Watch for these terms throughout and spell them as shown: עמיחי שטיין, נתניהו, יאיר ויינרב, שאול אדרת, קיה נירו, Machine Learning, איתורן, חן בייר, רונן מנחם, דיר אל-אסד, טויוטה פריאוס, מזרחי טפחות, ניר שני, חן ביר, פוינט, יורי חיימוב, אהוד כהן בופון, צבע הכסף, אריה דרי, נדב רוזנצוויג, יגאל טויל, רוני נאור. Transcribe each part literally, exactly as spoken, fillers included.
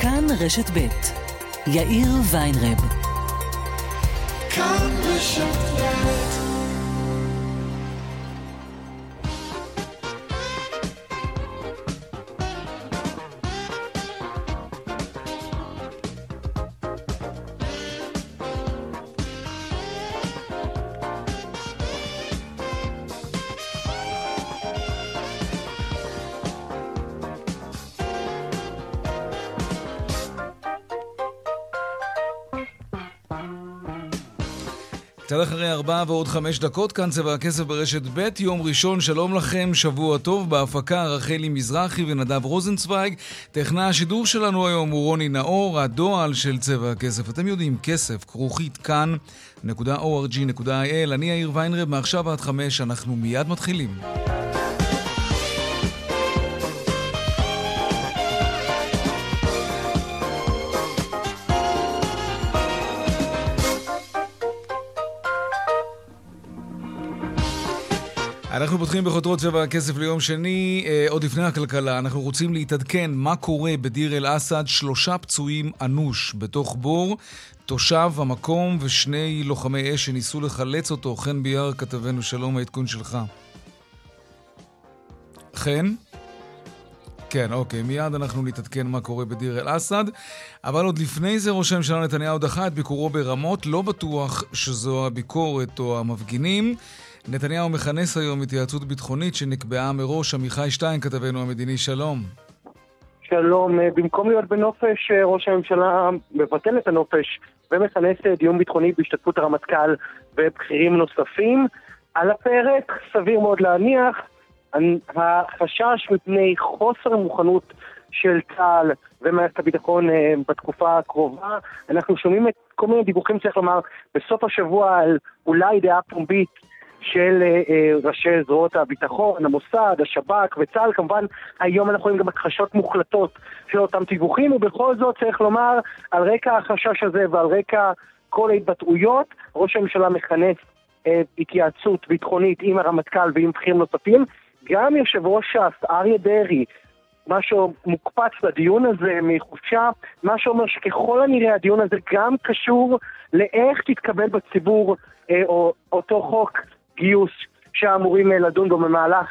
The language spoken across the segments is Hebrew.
כאן רשת ב' יאיר ויינרב. כאן רשת ב'. תלך אחרי ארבע ועוד חמש דקות, כאן צבע הכסף ברשת ב' יום ראשון, שלום לכם, שבוע טוב, בהפקה רחלי מזרחי ונדב רוזנצוויג, טכנה השידור שלנו היום הוא רוני נאור, הדואל של צבע הכסף, אתם יודעים, כסף, כרוכית כאן נקודה או אר ג'י נקודה איי אל, אני יאיר ויינרב, מעכשיו עד חמש, אנחנו מיד מתחילים. אנחנו פותחים בחותרות צבע הכסף ליום שני, עוד לפני הכלכלה. אנחנו רוצים להתעדכן מה קורה בדיר אל-אסד, שלושה פצועים אנוש בתוך בור, תושב המקום ושני לוחמי אש שניסו לחלץ אותו. חן ביר, כתבנו, שלום, העדכון שלך. חן? כן, אוקיי, מיד אנחנו נתעדכן מה קורה בדיר אל-אסד, אבל עוד לפני זה ראש הממשלה נתניהו דחה את ביקורו ברמות, לא בטוח שזו הביקורת או המפגינים. נתניהו מכנס היום התייעצות ביטחונית שנקבעה מראש. עמיחי שטיין, כתבנו המדיני, שלום. שלום, במקום להיות בנופש, ראש הממשלה מבטל את הנופש ומכנס דיון ביטחוני בהשתתפות הרמטכ"ל ובכירים נוספים. על הפרק סביר מאוד להניח החשש מפני חוסר מוכנות של צה"ל ומערכת הביטחון בתקופה הקרובה. אנחנו שומעים את כל מיני דיווחים, צריך לומר, בסוף השבוע על אולי דעה פומבית של uh, ראשי זרועות הביטחון, המוסד, השב"כ וצה"ל. כמובן היום אנחנו רואים גם הכחשות מוחלטות של אותם תיווחים, ובכל זאת צריך לומר, על רקע החשש הזה ועל רקע כל ההתבטאויות, ראש הממשלה מכנס uh, התייעצות ביטחונית עם הרמטכ"ל ועם בכירים נוספים. גם יושב ראש ש"ס, אריה דרי, משהו מוקפץ לדיון הזה מחופשה, מה שאומר שככל הנראה הדיון הזה גם קשור לאיך תתקבל בציבור uh, או אותו חוק גיוס שאמורים לדון בו במהלך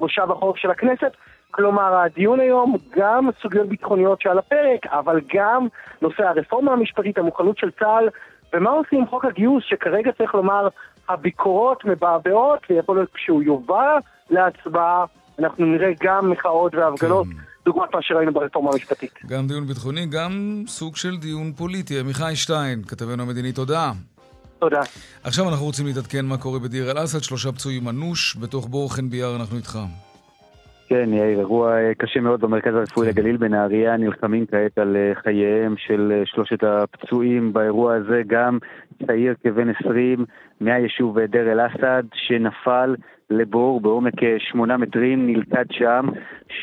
מושב החורף של הכנסת. כלומר, הדיון היום גם סוגיות ביטחוניות שעל הפרק, אבל גם נושא הרפורמה המשפטית, המוכנות של צה"ל, ומה עושים עם חוק הגיוס, שכרגע צריך לומר, הביקורות מבעבעות, ויכול להיות כשהוא יובא להצבעה, אנחנו נראה גם מחאות והפגנות, דוגמת מה שראינו ברפורמה המשפטית. גם דיון ביטחוני, גם סוג של דיון פוליטי. עמיחי שטיין, כתבנו המדיני, תודה. תודה. עכשיו אנחנו רוצים להתעדכן מה קורה בדיר אל-אסד, שלושה פצועים אנוש בתוך בור. חן בייר, אנחנו איתך. כן, יאיר, אירוע קשה מאוד במרכז הרפואי לגליל בנהריה, נלחמים כעת על חייהם של שלושת הפצועים באירוע הזה, גם צעיר כבן עשרים מהיישוב דיר אל-אסד שנפל לבור בעומק שמונה מטרים, נלכד שם.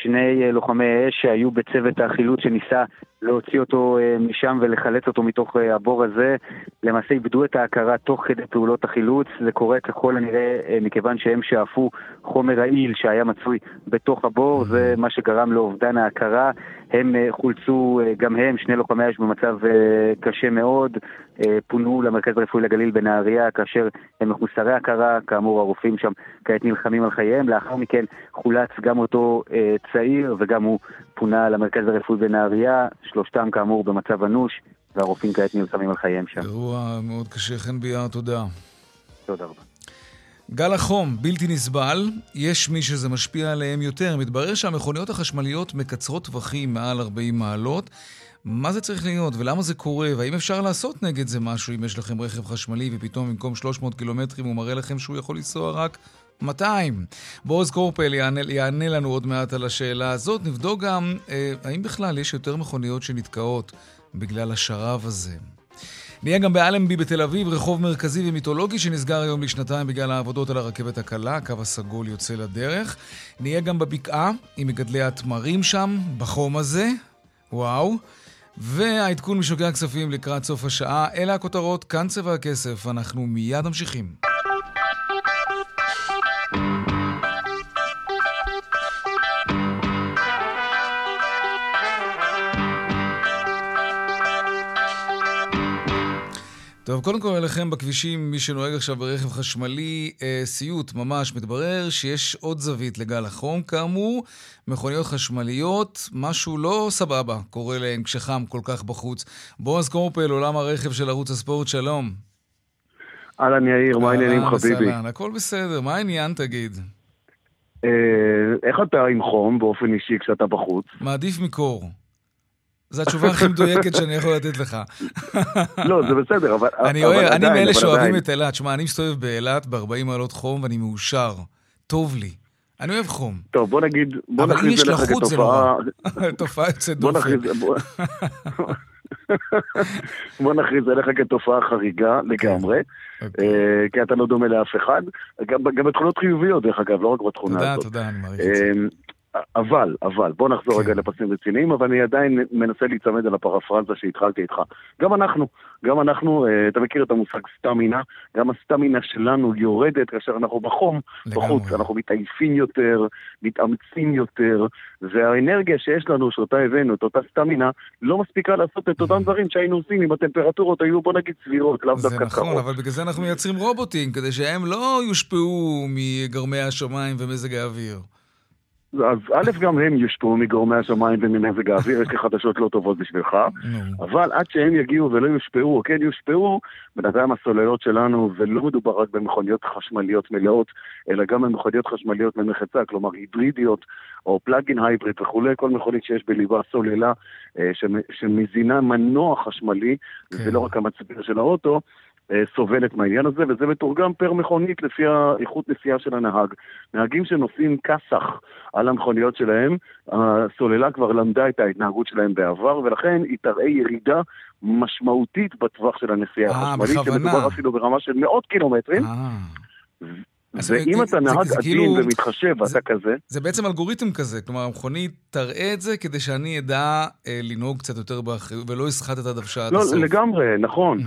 שני לוחמי אש שהיו בצוות החילוץ שניסה להוציא אותו משם ולחלץ אותו מתוך הבור הזה, למעשה איבדו את ההכרה תוך כדי פעולות החילוץ. זה קורה ככל הנראה מכיוון שהם שאפו חומר רעיל שהיה מצוי בתוך הבור, זה מה שגרם לאובדן ההכרה. הם חולצו גם הם, שני לוחמי אש, במצב קשה מאוד, פונו למרכז הרפואי לגליל בנהריה כאשר הם מחוסרי הכרה. כאמור, הרופאים שם כעת נלחמים על חייהם. לאחר מכן חולץ גם אותו צעיר וגם הוא פונה למרכז הרפואי בנהריה, שלושתם כאמור במצב אנוש, והרופאים כעת נלחמים על חייהם שם. אירוע מאוד קשה. חן בייר, תודה. תודה רבה. גל החום בלתי נסבל, יש מי שזה משפיע עליהם יותר. מתברר שהמכוניות החשמליות מקצרות טווחים מעל ארבעים מעלות. מה זה צריך להיות ולמה זה קורה? והאם אפשר לעשות נגד זה משהו? אם יש לכם רכב חשמלי ופתאום במקום שלוש מאות קילומטרים הוא מראה לכם שהוא יכול לנסוע רק מאתיים. בוז קורפל יענה, יענה לנו עוד מעט על השאלה הזאת. נבדוק גם אה, האם בכלל יש יותר מכוניות שנתקעות בגלל השרב הזה. נהיה גם באלמבי בתל אביב, רחוב מרכזי ומיתולוגי שנסגר היום לשנתיים בגלל העבודות על הרכבת הקלה, הקו הסגול יוצא לדרך. נהיה גם בבקעה עם מגדלי התמרים שם, בחום הזה, וואו. והעדכון משוקי הכספים לקראת סוף השעה. אלה הכותרות, כאן צבע הכסף, אנחנו מיד ממשיכים. טוב, קודם כל אליכם בכבישים, מי שנוהג עכשיו ברכב חשמלי, אה, סיוט ממש, מתברר שיש עוד זווית לגל החום, כאמור, מכוניות חשמליות, משהו לא סבבה, קורא להן כשחם כל כך בחוץ. בוז קורפל, עולם הרכב של ערוץ הספורט, שלום. אהלן יאיר, מה העניינים חביבי? אהלן, הכל בסדר, מה העניין תגיד? אה, איך אתה עם חום באופן אישי כשאתה בחוץ? מעדיף מקור. זו התשובה הכי מדויקת שאני יכול לתת לך. לא, זה בסדר, אבל... אני מאלה שאוהבים את אילת. שמע, אני מסתובב באילת ב-ארבעים מעלות חום ואני מאושר. טוב לי. אני אוהב חום. טוב, בוא נגיד... אבל אם יש לחוץ זה לא רע. תופעה יוצאת דופן. בוא נכריז עליך כתופעה חריגה לגמרי, כי אתה לא דומה לאף אחד. גם בתכונות חיוביות, דרך אגב, לא רק בתכונה הזאת. תודה, תודה, אני מעריך את זה. אבל, אבל, בוא נחזור רגע לפסים רציניים, אבל אני עדיין מנסה להצמד על הפרפרזה שהתחלתי איתך. גם אנחנו, גם אנחנו, אתה מכיר את המושג סטמינה, גם הסטמינה שלנו יורדת כאשר אנחנו בחום, בחוץ, אנחנו מתעייפים יותר, מתאמצים יותר, והאנרגיה שיש לנו, שאותה הבאנו, את אותה סטמינה, לא מספיקה לעשות את אותם דברים שהיינו עושים, אם הטמפרטורות היו, בוא נגיד, סבירות, לאו דווקא קרות. זה נכון, אבל בגלל זה אנחנו מייצרים רובוטים, כדי שהם לא יושפעו מגרמי השמיים ומזג האוויר. אז א' גם הם יושפעו מגורמי השמיים וממזג האוויר, יש לי חדשות לא טובות בשבילך, אבל עד שהם יגיעו ולא יושפעו, או כן יושפעו, בינתיים הסוללות שלנו, ולא מדובר רק במכוניות חשמליות מלאות, אלא גם במכוניות חשמליות ממחצה, כלומר היברידיות, או פלאגין הייבריד וכו', כל מכונית שיש בליבה סוללה, שמזינה מנוע חשמלי, ולא רק המצביר של האוטו, סובלת מהעניין הזה, וזה מתורגם פר מכונית לפי איכות נסיעה של הנהג. נהגים שנוסעים כסח על המכוניות שלהם, הסוללה כבר למדה את ההתנהגות שלהם בעבר, ולכן היא תראה ירידה משמעותית בטווח של הנסיעה החשמלית, שמדובר אפילו ברמה של מאות קילומטרים. ואם אתה נהג עדין ומתחשב, אתה כזה... זה בעצם אלגוריתם כזה, כלומר המכונית תראה את זה כדי שאני אדע לנהוג קצת יותר באחריות, ולא ישחט את הדוושה עד הסוף. לא, לגמרי, נכון.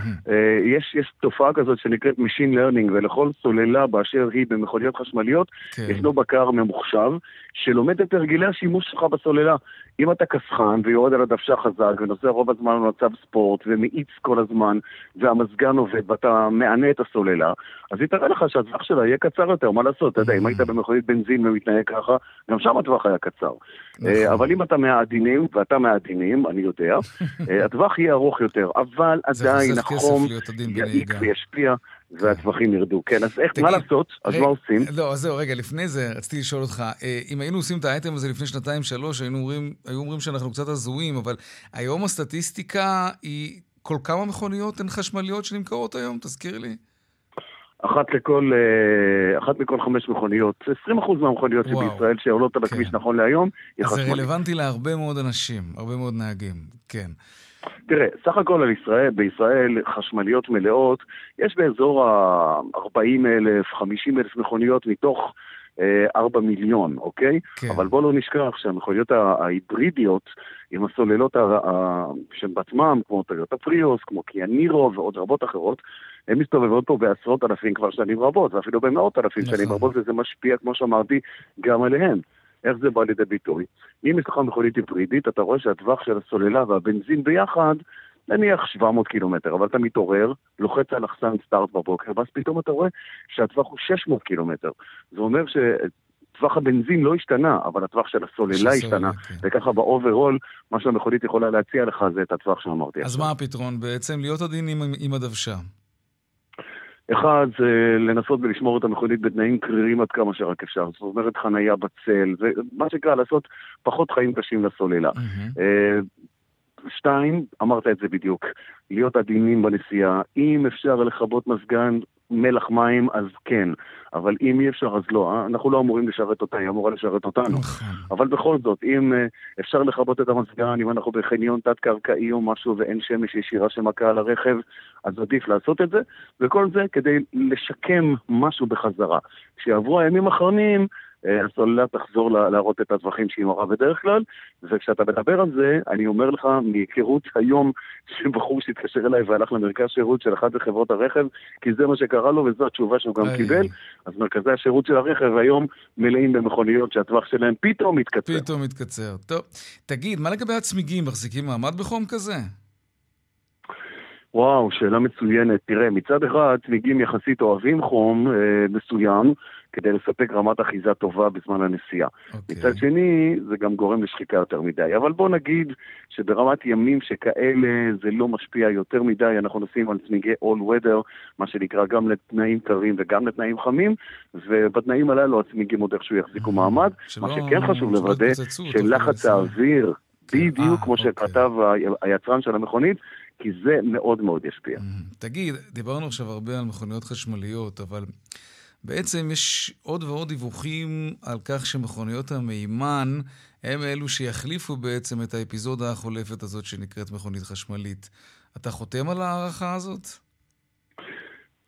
יש תופעה כזאת שנקראת Machine Learning, ולכל סוללה באשר היא במכוניות חשמליות, ישנו בקר ממוחשב, שלומד את הרגילי השימוש שלך בסוללה. אם אתה כסחן ויורד על הדוושה חזק, ונוסע רוב הזמן למצב ספורט, ומאיץ כל הזמן, והמזגן עובד, ואתה מענה את הסוללה, אז היא תראה לך שהטווח שלה יהיה קצר יותר, מה לעשות? אתה יודע, אם היית במכונית בנזין ומתנהג ככה, גם שם הטווח היה קצר. אבל אם אתה מהעדינים, ואתה מהעדינים, אני יודע, הטווח יהיה ארוך יותר, אבל עדיין החום יעיק וישפיע, והטווחים ירדו. כן, אז איך, מה לעשות? אז מה עושים? לא, אז זהו, רגע, לפני זה, רציתי לשאול אותך, אם היינו עושים את האייטם הזה לפני שנתיים, שלוש, היו אומרים שאנחנו קצת הזויים, אבל היום הסטטיסטיקה היא כל כמה מכוניות הן חשמליות שנמכרות היום, תזכיר לי. אחת לכל, אחת מכל חמש מכוניות, עשרים אחוז מהמכוניות שבישראל שעולות על הכביש נכון להיום, אז זה רלוונטי להרבה מאוד אנשים, הרבה מאוד נהגים, כן. תראה, סך הכל על ישראל, בישראל חשמליות מלאות, יש באזור ה-ארבעים אלף, חמישים אלף מכוניות מתוך ארבעה מיליון, אוקיי? כן. אבל בוא לא נשכח שהמכוניות ההיברידיות עם הסוללות של בעצמם, כמו טויוטה פריאוס, כמו קיה נירו ועוד רבות אחרות, הן מסתובבות פה בעשרות אלפים כבר שנים רבות, ואפילו במאות אלפים נכון. שנים רבות, וזה משפיע, כמו שאמרתי, גם עליהן. איך זה בא לידי ביטוי? אם יש לך מכונית היברידית, אתה רואה שהטווח של הסוללה והבנזין ביחד, נניח שבע מאות קילומטר, אבל אתה מתעורר, לוחץ על לחצן סטארט בבוקר, ואז פתאום אתה רואה שהטווח הוא שש מאות קילומטר. זה אומר שטווח הבנזין לא השתנה, אבל הטווח של הסוללה השתנה, וככה באוברול, מה שהמכונית יכולה להציע לך זה את הטווח שאמרתי. אז מה הפתרון? בעצם להיות עדין עם הדוושה. אחד, זה לנסות ולשמור את המכונית בתנאים קרירים עד כמה שרק אפשר. זאת אומרת, חנייה בצל, ומה שקרה, לעשות פחות חיים קשים לסוללה. שתיים, אמרת את זה בדיוק, להיות עדינים בנסיעה, אם אפשר לחבות מזגן מלח מים, אז כן, אבל אם אי אפשר, אז לא, אנחנו לא אמורים לשרת אותה, היא אמורה לשרת אותנו, אבל בכל זאת, אם אפשר לחבות את המזגן, אם אנחנו בחניון תת-קרקעי או משהו, ואין שמש ישירה שמכה על הרכב, אז עדיף לעשות את זה, וכל זה כדי לשקם משהו בחזרה. כשיעברו הימים אחרונים, הסוללה תחזור להראות את הטווחים שהיא מראה בדרך כלל, וכשאתה מדבר על זה, אני אומר לך, מהיכרות היום שבחור שהתקשר אליי והלך למרכז שירות של אחת לחברות הרכב, כי זה מה שקרה לו וזו התשובה שהוא גם קיבל, אז מרכזי השירות של הרכב היום מלאים במכוניות שהטווח שלהם פתאום מתקצר. פתאום מתקצר. טוב, תגיד, מה לגבי הצמיגים מחזיקים מעמד בחום כזה? וואו, שאלה מצוינת. תראה, מצד אחד, צמיגים יחסית אוהבים חום מסוים, כדי לספק רמת אחיזה טובה בזמן הנסיעה. Okay. מצד שני, זה גם גורם לשחיקה יותר מדי. אבל בוא נגיד שברמת ימים שכאלה זה לא משפיע יותר מדי, אנחנו נשים על צמיגי all weather, מה שנקרא גם לתנאים קרים וגם לתנאים חמים, ובתנאים הללו הצמיגים עוד איכשהו יחזיקו מעמד, מה שכן חשוב לוודא, שלחץ האוויר, בדיוק כמו שכתב היצרן של המכונית, כי זה מאוד מאוד ישפיע. תגיד, דיברנו עכשיו הרבה על מכוניות חשמליות, אבל בעצם יש עוד ועוד דיווחים על כך שמכוניות המימן הם אלו שיחליפו בעצם את האפיזודה החולפת הזאת שנקראת מכונית חשמלית. אתה חותם על הערכה הזאת?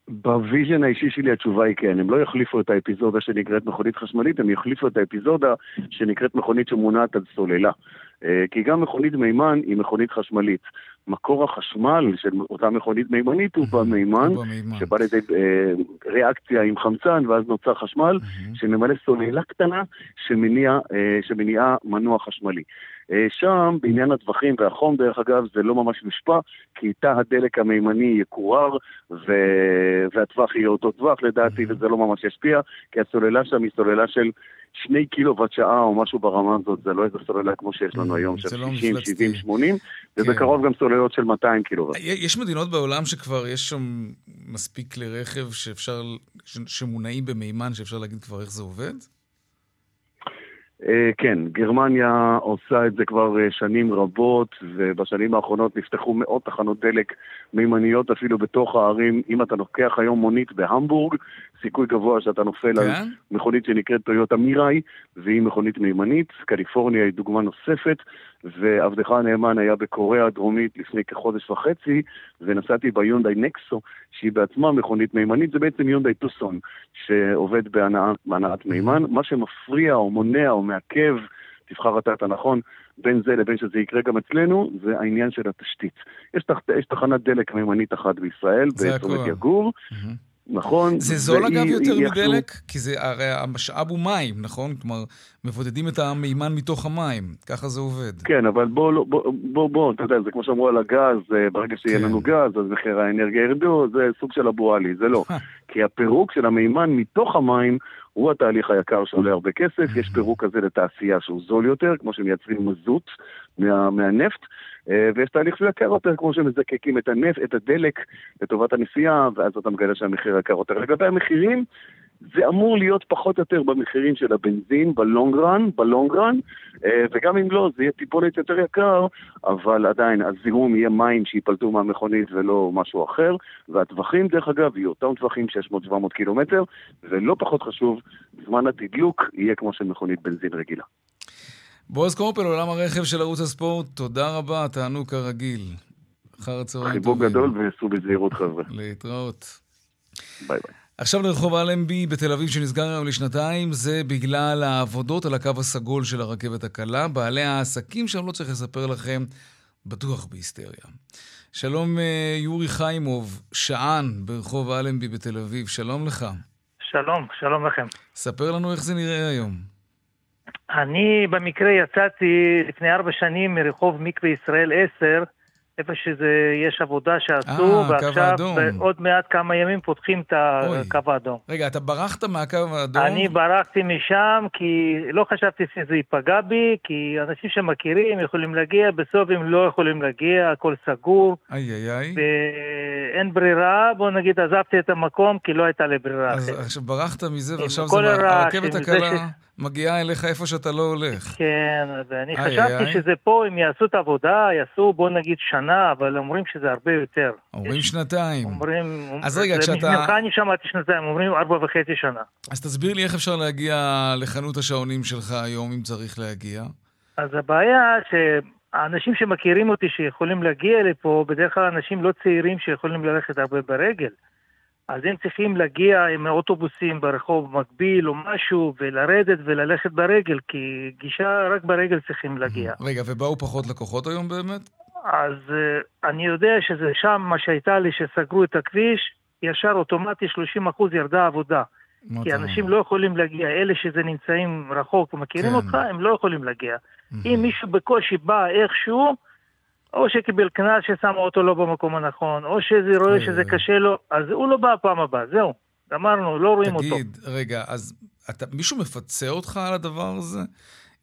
בוויז'ן האישי שלי התשובה היא כן, הם לא יחליפו את האפיזודה שנקראת מכונית חשמלית, הם יחליפו את האפיזודה שנקראת מכונית שמונעת על סוללה. כי גם מכונית מימן היא מכונית חשמלית. מקור החשמל של אותה מכונית מימנית הוא במימן, שבא לידי אה, ריאקציה עם חמצן, ואז נוצר חשמל, שממלא סוללה קטנה שמניע, אה, שמניעה מנוע חשמלי. אה, שם, בעניין הטווחים והחום, דרך אגב, זה לא ממש משפע, כי איתה הדלק המימני יקורר, ו... והטווח יהיה אותו טווח, לדעתי, וזה לא ממש ישפיע, כי הסוללה שם היא סוללה של שני קילו ועד שעה או משהו ברמה הזאת, זה לא איזה סוללה כמו שיש לנו היום, של שישים, שבעים, שמונים, ובקרוב גם סוללות של מאתיים קילו ועד. יש מדינות בעולם שכבר יש שם מספיק לרכב שאפשר, שמונעים במימן, שאפשר להגיד כבר איך זה עובד? כן, גרמניה עושה את זה כבר שנים רבות, ובשנים האחרונות נפתחו מאות תחנות דלק מימניות אפילו בתוך הערים. אם אתה לוקח היום מונית בהמבורג, סיכוי גבוה שאתה נופל על מכונית שנקראת טויוטה מיראי, והיא מכונית מימנית. קליפורניה היא דוגמה נוספת, ועבדך הנאמן היה בקוריאה הדרומית לפני כחודש וחצי, ונסעתי ביונדאי נקסו, שהיא בעצמה מכונית מימנית, זה בעצם יונדאי טוסון, שעובד בהנעת מימן. מה שמפריע או מונע או מעכב, תבחר אתה את הנכון, בין זה לבין שזה יקרה גם אצלנו, זה העניין של התשתית. יש, תח... יש תחנת דלק מימנית אחת בישראל, בעצמת יגור, mm-hmm. נכון. זה זול אגב יותר מדלק, כי זה הרי המשאב הוא מים, נכון? כלומר, מבודדים את המימן מתוך המים, ככה זה עובד. כן, אבל בוא, בוא, בוא, בוא, אתה יודע, זה כמו שאמרו על הגז, ברגע שיהיה לנו גז, אז מחיר האנרגיה ירדו, זה סוג של אבואלי, זה לא. כי הפירוק של המימן מתוך המים הוא התהליך היקר שעולה הרבה כסף, יש פירוק כזה לתעשייה שהוא זול יותר, כמו שמייצרים מזוט מה, מהנפט, ויש תהליך של יקר יותר, כמו שמזקקים את הנפט, את הדלק, לטובת הנסיעה, ואז אתה מגלה שהמחיר יקר יותר. לגבי המחירים, זה אמור להיות פחות יותר במחירים של הבנזין, בלונגרן, בלונגרן, וגם אם לא, זה יהיה טיפולת יותר יקר, אבל עדיין הזיהום יהיה מים שיפלטו מהמכונית ולא משהו אחר, והטווחים, דרך אגב, יהיו אותם טווחים שש מאות שבע מאות קילומטר, ולא פחות חשוב, זמן התדלוק יהיה כמו של מכונית בנזין רגילה. בוז קורפל, עולם הרכב של ערוץ הספורט, תודה רבה, תענו כרגיל. אחר הצהריים טובים. חיבוק גדול ועשו בזהירות חבר'ה. להתראות. ביי ביי. עכשיו לרחוב אלנבי בתל אביב שנסגר היום לשנתיים, זה בגלל העבודות על הקו הסגול של הרכבת הקלה. בעלי העסקים שם לא צריך לספר לכם, בטוח בהיסטריה. שלום יורי חיימוב, שען ברחוב אלנבי בתל אביב, שלום לך. שלום, שלום לכם. ספר לנו איך זה נראה היום. אני במקרה יצאתי לפני ארבע שנים מרחוב מקווה ישראל עשר, איפה שיש עבודה שעשו, ועכשיו עוד מעט כמה ימים פותחים את הקו האדום. רגע, אתה ברחת מהקו האדום? אני ברחתי משם, כי לא חשבתי שזה ייפגע בי, כי אנשים שמכירים יכולים להגיע, בסוף הם לא יכולים להגיע, הכל סגור. איי איי איי. ואין ברירה, בוא נגיד, עזבתי את המקום, כי לא הייתה לברירה. אז עכשיו ברחת מזה, ועכשיו הרכבת הקלה מגיעה אליך איפה שאתה לא הולך. כן, ואני חשבתי שזה פה, אם יעשו את העבודה, יעשו, בוא נגיד, שנה, אבל אומרים שזה הרבה יותר. אומרים שנתיים. אומרים, אז רגע, כשאתה... אני שמעתי שנתיים, אומרים ארבע וחצי שנה. אז תסביר לי איך אפשר להגיע לחנות השעונים שלך היום, אם צריך להגיע. אז הבעיה שהאנשים שמכירים אותי שיכולים להגיע לפה, בדרך כלל אנשים לא צעירים שיכולים ללכת הרבה ברגל. אז הם צריכים להגיע עם אוטובוסים ברחוב מקביל או משהו, ולרדת וללכת ברגל, כי גישה רק ברגל צריכים להגיע. רגע, ובאו פחות לקוחות היום באמת? אז uh, אני יודע שזה שם מה שהייתה לי, שסגרו את הכביש, ישר אוטומטי שלושים אחוז ירדה עבודה. כי אנשים לא יכולים להגיע, אלה שזה נמצאים רחוק ומכירים אותך, הם לא יכולים להגיע. אם מישהו בקושי בא איכשהו, או שקיבל קנס ששמה אותו לא במקום הנכון, או שזה רואה שזה קשה לו, אז הוא לא בא הפעם הבאה, זהו. אמרנו, לא רואים אותו. תגיד, רגע, אז מישהו מפצה אותך על הדבר הזה?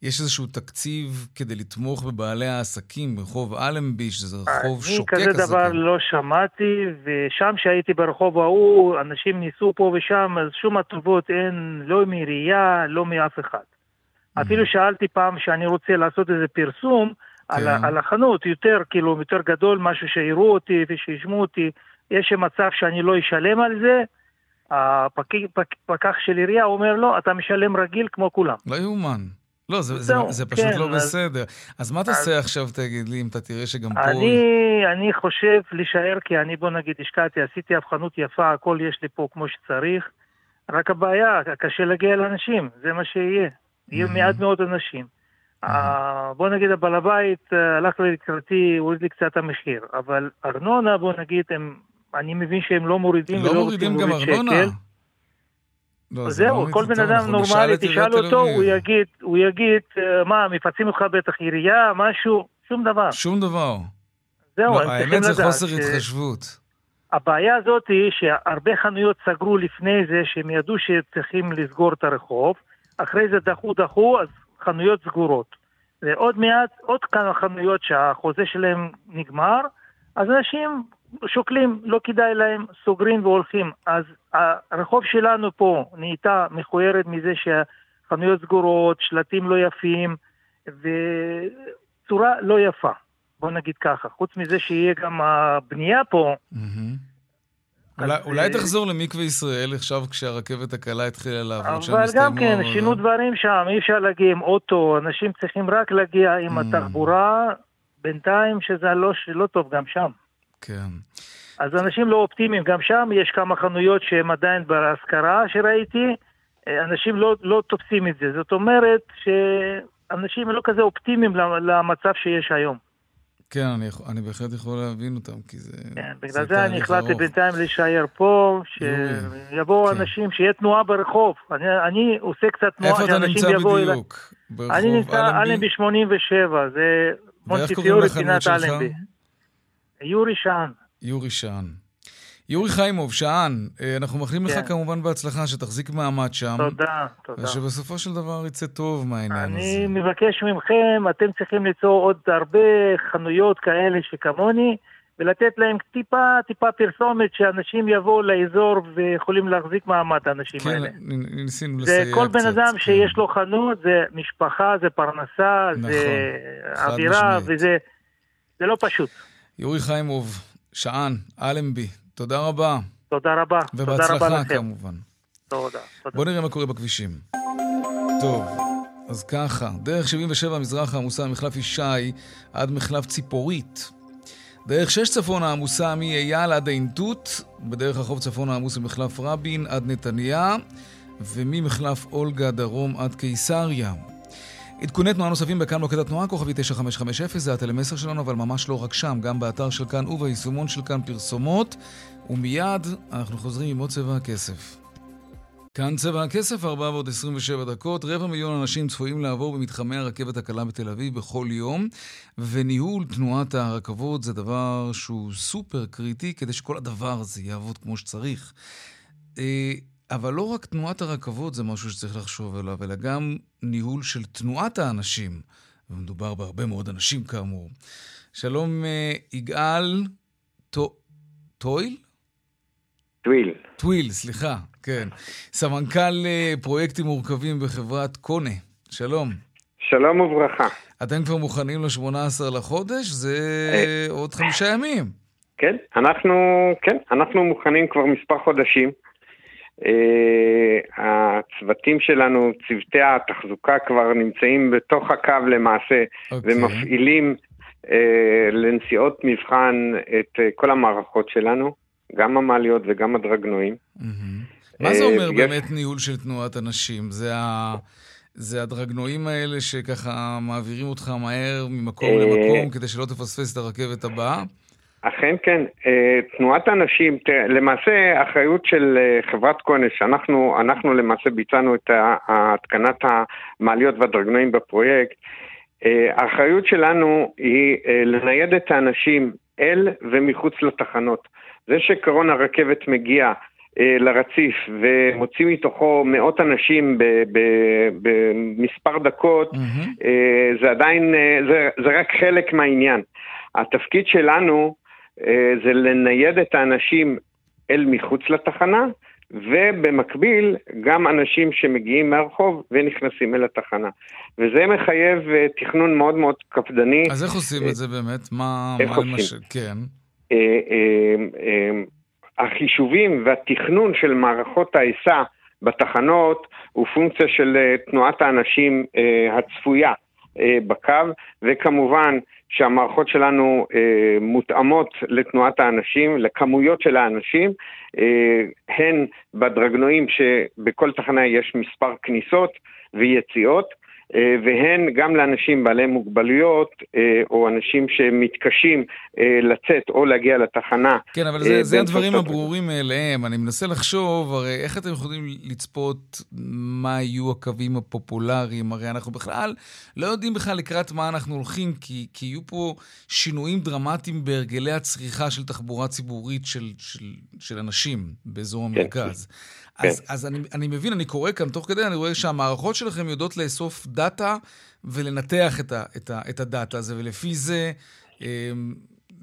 יש איזשהו תקציב כדי לתמוך בבעלי העסקים, ברחוב אלמבי, שזה רחוב שוקק עסקים. אני כזה דבר לא שמעתי, ושם שהייתי ברחוב ההוא, אנשים ניסו פה ושם, אז שום הטובות אין, לא מעירייה, לא מאף אחד. אפילו שאלתי פעם שאני רוצה לעשות איזה פרסום, על החנות, יותר, כאילו, יותר גדול, משהו שיראו אותי ושישמו אותי, יש מצב שאני לא אשלם על זה, הפקח של עירייה אומר לו, אתה משלם רגיל כמו כולם. לא יאומן. לא, זה, זה, זה פשוט כן, לא בסדר. אז מה תעשה עכשיו, תגיד לי, אם אתה תראה שגם פה... אני, אני חושב לשער, כי אני, בוא נגיד, השקעתי, עשיתי הבחנות יפה, הכל יש לי פה כמו שצריך, רק הבעיה, קשה להגיע לאנשים, זה מה שיהיה. יהיו מעט מאוד אנשים. בוא נגיד, הבעל הבית הלך לקראתי, הוריד לי קצת המחיר, אבל ארנונה, בוא נגיד, הם, אני מבין שהם לא מורידים, לא מורידים גם ארנונה. זהו, כל בן אדם נורמלי, תשאל אותו, הוא יגיד, מה, מפצים אותך בטח עירייה, משהו, שום דבר. שום דבר. זהו, הם צריכים לדעת. האמת זה חוסר התחשבות. הבעיה הזאת היא שהרבה חנויות סגרו לפני זה, שהם ידעו שצריכים לסגור את הרחוב, אחרי זה דחו, דחו, אז חנויות סגורות. ועוד מעט, עוד כאן חנויות שהחוזה שלהם נגמר, אז אנשים שוקלים, לא כדאי להם, סוגרים והולכים. אז הרחוב שלנו פה נהייתה מכוערת מזה שהחנויות סגורות, שלטים לא יפים, וצורה לא יפה. בוא נגיד ככה. חוץ מזה שיהיה גם הבנייה פה. אולי תחזור למקווה ישראל עכשיו כשהרכבת הקלה התחילה לעבוד. אבל גם כן, שינו דברים שם. אי אפשר להגיע עם אוטו. אנשים צריכים רק להגיע עם התחבורה, בינתיים שזה לא טוב גם שם. כן. אז אנשים לא אופטימיים, גם שם יש כמה חנויות שהם עדיין בהשכרה שראיתי, אנשים לא, לא תופסים את זה, זאת אומרת שאנשים לא כזה אופטימיים למצב שיש היום. כן, אני, אני בהחלט יכול להבין אותם, כי זה... כן, בגלל זה אני החלטתי בינתיים להישאר פה, שיבואו כן. אנשים, שיהיה תנועה ברחוב, אני, אני עושה קצת תנועה, איפה אתה נמצא בדיוק? אל... אני נמצא אלנבי שמונים ושבע, זה מונטיפיורי פינת אלנבי. יורי שען. יורי שען. יורי חיימוב, שען, אנחנו מאחלים כן. לך כמובן בהצלחה שתחזיק מעמד שם. תודה, תודה. ושבסופו של דבר יצא טוב מהעניין אני הזה. אני מבקש ממכם, אתם צריכים ליצור עוד הרבה חנויות כאלה שכמוני, ולתת להם טיפה, טיפה פרסומת שאנשים יבואו לאזור ויכולים להחזיק מעמד האנשים כן, האלה. כן, ניסינו לסייע קצת. כל בן אדם שיש לו חנות, זה משפחה, זה פרנסה, נכון, זה אווירה, וזה זה לא פשוט. יורי חיימוב, שען, אלמבי, תודה רבה. תודה רבה. ובהצלחה כמובן. תודה, תודה. בוא נראה מה קורה בכבישים. טוב, אז ככה, דרך שבעים ושבע מזרחה עמוסה מחלף ישי עד מחלף ציפורית. דרך שש צפונה עמוסה מאייל עד האינטוט, בדרך החוף צפונה עמוס ממחלף רבין עד נתניה, וממחלף אולגה דרום עד קיסריה. עדכוני תנועה נוספים בכאן מוקד התנועה, כוכבי תשע חמש חמש אפס, זה הטלמסר שלנו, אבל ממש לא רק שם, גם באתר של כאן וביישומון של כאן פרסומות, ומיד אנחנו חוזרים עם עוד צבע הכסף. כאן צבע הכסף, ארבע עשרים ושבע דקות, רבע מיליון אנשים צפויים לעבור במתחמי הרכבת הקלה בתל אביב בכל יום, וניהול תנועת הרכבות זה דבר שהוא סופר קריטי, כדי שכל הדבר הזה יעבוד כמו שצריך. אבל לא רק תנועת הרכבות זה משהו שצריך לחשוב עליו, אלא גם ניהול של תנועת האנשים, ומדובר בהרבה מאוד אנשים כאמור. שלום יגאל טויל? טויל. טויל, סליחה, כן. סמנכ"ל פרויקטים מורכבים בחברת קונה. שלום. שלום וברכה. אתם כבר מוכנים ל-שמונה עשר לחודש? זה עוד חמישה ימים. כן, אנחנו, כן, אנחנו מוכנים כבר מספר חודשים. Uh, הצוותים שלנו, צוותי התחזוקה כבר נמצאים בתוך הקו למעשה okay. ומפעילים uh, לנסיעות מבחן את uh, כל המערכות שלנו, גם המעליות וגם הדרגנועים. Mm-hmm. uh, מה זה אומר uh, באמת יש... ניהול של תנועת אנשים? זה, ה... זה הדרגנועים האלה שככה מעבירים אותך מהר ממקום uh... למקום כדי שלא תפספס את הרכבת הבאה? אכן כן, תנועת האנשים, למעשה אחריות של חברת קונס, אנחנו, אנחנו למעשה ביצענו את התקנת המעליות והדרגנועים בפרויקט, האחריות שלנו היא לנייד את האנשים אל ומחוץ לתחנות. זה שקרון הרכבת מגיע לרציף ומוציא מתוכו מאות אנשים במספר דקות, זה עדיין, זה רק חלק מהעניין. התפקיד שלנו זה לנייד את האנשים אל מחוץ לתחנה, ובמקביל גם אנשים שמגיעים מהרחוב ונכנסים אל התחנה. וזה מחייב תכנון מאוד מאוד קפדני. אז איך עושים את זה באמת? מה, איך מה עושים? למש... כן. החישובים והתכנון של מערכות העיסה בתחנות הוא פונקציה של תנועת האנשים הצפויה בקו, וכמובן שהמערכות שלנו אה, מותאמות לתנועת האנשים, לכמויות של האנשים, אה, הן בדרגנועים שבכל תחנה יש מספר כניסות ויציאות, אה, והן גם לאנשים בעלי מוגבלויות, אה, או אנשים שמתקשים אה, לצאת או להגיע לתחנה. כן, אבל זה, אה, זה הדברים הברורים אליהם. אני מנסה לחשוב, הרי איך אתם יכולים לצפות מה יהיו הקווים הפופולריים? הרי אנחנו בכלל לא יודעים בכלל לקראת מה אנחנו הולכים, כי, כי יהיו פה שינויים דרמטיים בהרגלי הצריכה של תחבורה ציבורית של, של, של אנשים באזור המרכז. כן. אז, כן. אז אני, אני מבין, אני קורא כאן תוך כדי, אני רואה שהמערכות שלכם יודעות לאסוף דאטה ולנתח את, ה, את, ה, את הדאטה הזה, ולפי זה אה,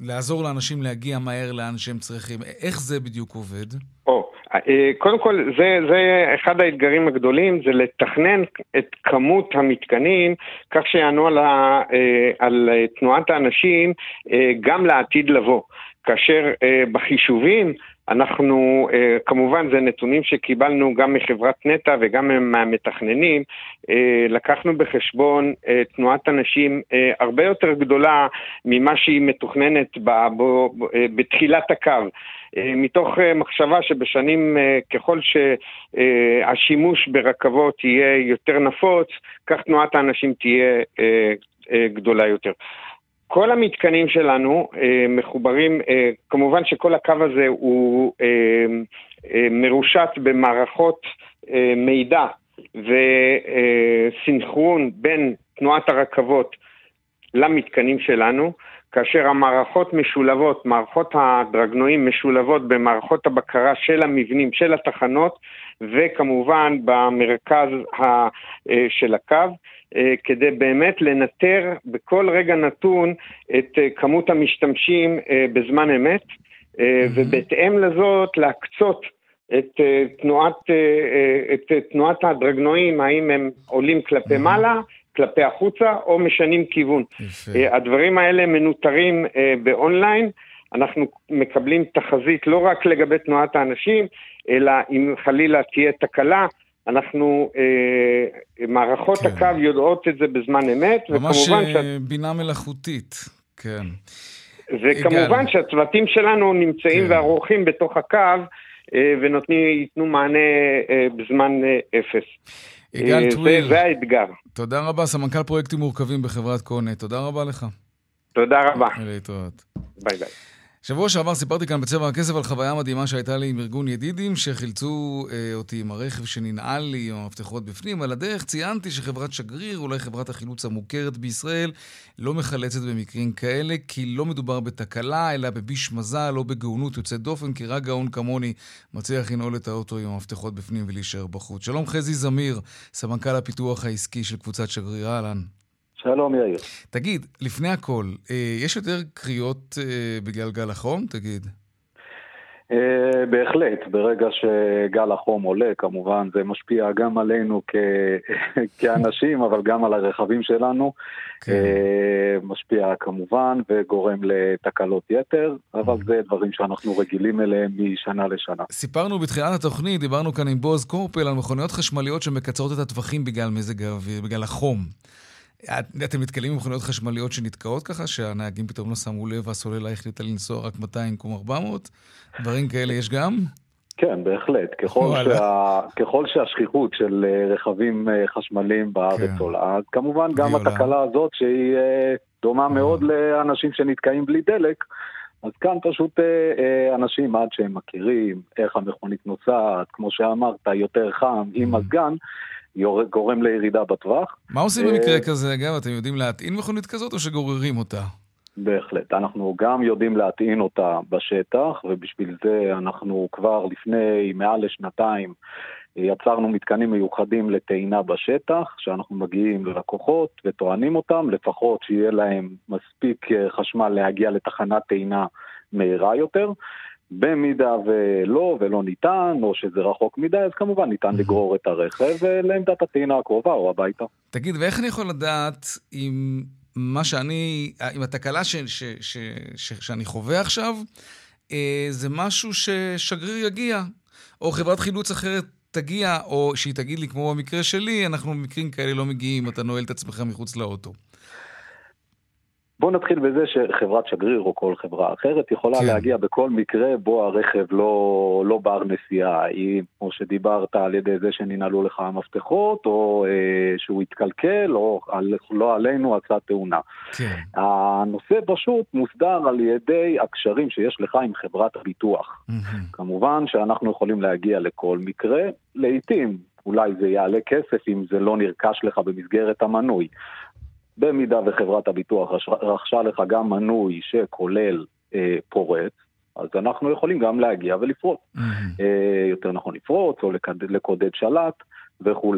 לעזור לאנשים להגיע מהר לאן שהם צריכים. איך זה בדיוק עובד? או, קודם כל, זה, זה אחד האתגרים הגדולים, זה לתכנן את כמות המתקנים, כך שיענו על, ה, על תנועת האנשים גם לעתיד לבוא. כאשר בחישובים, אנחנו, כמובן זה נתונים שקיבלנו גם מחברת נטה וגם מהמתכננים, לקחנו בחשבון תנועת אנשים הרבה יותר גדולה ממה שהיא מתוכננת בתחילת הקו, מתוך מחשבה שבשנים ככל שהשימוש ברכבות תהיה יותר נפוץ, כך תנועת האנשים תהיה גדולה יותר. כל המתקנים שלנו אה, מחוברים, אה, כמובן שכל הקו הזה הוא אה, אה, מרושת במערכות אה, מידע וסינכרון בין תנועת הרכבות למתקנים שלנו, כאשר המערכות משולבות, מערכות הדרגנועים משולבות במערכות הבקרה של המבנים, של התחנות, וכמובן במרכז ה, של הקו, כדי באמת לנטר בכל רגע נתון את כמות המשתמשים בזמן אמת, mm-hmm. ובהתאם לזאת להקצות את תנועת, את תנועת הדרגנועים, האם הם עולים כלפי mm-hmm. מעלה, כלפי החוצה, או משנים כיוון. יפה. הדברים האלה מנותרים באונליין, אנחנו מקבלים תחזית לא רק לגבי תנועת האנשים, אלא אם חלילה תהיה תקלה, אנחנו, מערכות כן. הקו יודעות את זה בזמן אמת, ממש בינה שאת... מלאכותית, כן. וכמובן שהצוותים שלנו נמצאים כן. וערוכים בתוך הקו, ונותנו מענה בזמן אפס. זה, זה האתגר. תודה רבה, סמנכ"ל פרויקטים מורכבים בחברת קונה. תודה רבה לך. תודה רבה. להתראות. ביי ביי. שבוע שעבר סיפרתי כאן בצבע הכסף על חוויה מדהימה שהייתה לי עם ארגון ידידים שחילצו אה, אותי עם הרכב שננעל לי או המפתחות בפנים. על הדרך ציינתי שחברת שגריר, אולי חברת החילוץ המוכרת בישראל, לא מחלצת במקרים כאלה, כי לא מדובר בתקלה, אלא בביש מזל, לא בגאונות יוצאת דופן, כי רק גאון כמוני מצליח לנעול את האוטו עם המפתחות בפנים ולהישאר בחוץ. שלום חזי זמיר, סמנכ"ל הפיתוח העסקי של קבוצת שגריר. אהלן. שלום יאיר. תגיד, לפני הכל, יש יותר קריאות בגלל גל החום, תגיד? בהחלט, ברגע שגל החום עולה, כמובן, זה משפיע גם עלינו כאנשים, אבל גם על הרכבים שלנו, משפיע כמובן וגורם לתקלות יתר, אבל זה דברים שאנחנו רגילים אליהם משנה לשנה. סיפרנו בתחילת התוכנית, דיברנו כאן עם בוז קורפל על מכוניות חשמליות שמקצרות את הטווחים בגלל מזג האוויר, בגלל החום. אתם מתקלים עם מכוניות חשמליות שנתקעות ככה, שהנהגים פתאום לא שמו לב, והסוללה החליטה לנסוע רק מאתיים קום ארבע מאות? דברים כאלה יש גם? כן, בהחלט. ככל, שה... ככל שהשכיחות של רכבים חשמליים בארץ כן. עולה, אז כמובן גם עולה. התקלה הזאת, שהיא דומה מאוד לאנשים שנתקעים בלי דלק, אז כאן פשוט אנשים עד שהם מכירים, איך המכונית נוסעת, כמו שאמרת, יותר חם, עם מזגן, גורם לירידה בטווח. מה עושים במקרה כזה, אגב? אתם יודעים להטעין מכונית כזאת או שגוררים אותה? בהחלט. אנחנו גם יודעים להטעין אותה בשטח, ובשביל זה אנחנו כבר לפני מעל לשנתיים יצרנו מתקנים מיוחדים לטעינה בשטח, שאנחנו מגיעים ללקוחות וטוענים אותם, לפחות שיהיה להם מספיק חשמל להגיע לתחנת טעינה מהירה יותר. במידה ולא, ולא ניתן, או שזה רחוק מדי, אז כמובן ניתן לגרור את הרכב לעמדת הטעינה הקרובה או הביתה. תגיד, ואיך אני יכול לדעת אם מה שאני, אם התקלה ש, ש, ש, ש, שאני חווה עכשיו, זה משהו ששגריר יגיע, או חברת חילוץ אחרת תגיע, או שהיא תגיד לי, כמו במקרה שלי, אנחנו במקרים כאלה לא מגיעים, אתה נועל את עצמך מחוץ לאוטו. בוא נתחיל בזה שחברת שגריר או כל חברה אחרת יכולה כן. להגיע בכל מקרה בו הרכב לא, לא בר נסיעה, היא, או שדיברת על ידי זה שננעלו לך המפתחות, או אה, שהוא התקלקל, או על, לא עלינו הצעת תאונה. כן. הנושא פשוט מוסדר על ידי הקשרים שיש לך עם חברת הביטוח. Mm-hmm. כמובן שאנחנו יכולים להגיע לכל מקרה, לעתים אולי זה יעלה כסף אם זה לא נרכש לך במסגרת המנוי. במידה וחברת הביטוח רכשה לך גם מנוי שכולל אה, פורץ, אז אנחנו יכולים גם להגיע ולפרוץ. אה, יותר נכון לפרוץ, או לקד... לקודד שלט וכו'.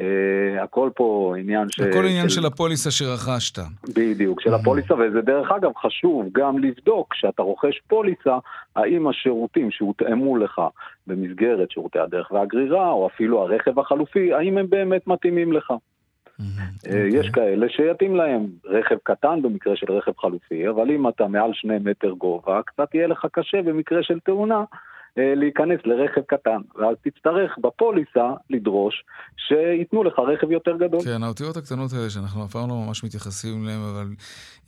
אה, הכל פה עניין של... הכל עניין של, של הפוליסה שרכשת. בדיוק, של הפוליסה, וזה דרך אגב חשוב גם לבדוק שאתה רוכש פוליסה, האם השירותים שהותאמו לך במסגרת שירותי הדרך והגרירה, או אפילו הרכב החלופי, האם הם באמת מתאימים לך. יש כאלה שיתאים להם רכב קטן במקרה של רכב חלופי, אבל אם אתה מעל שני מטר גובה, קצת יהיה לך קשה במקרה של תאונה להיכנס לרכב קטן, ואז תצטרך בפוליסה לדרוש שיתנו לך רכב יותר גדול. כן, האותיות הקטנות האלה שאנחנו אפילו לא ממש מתייחסים להם, אבל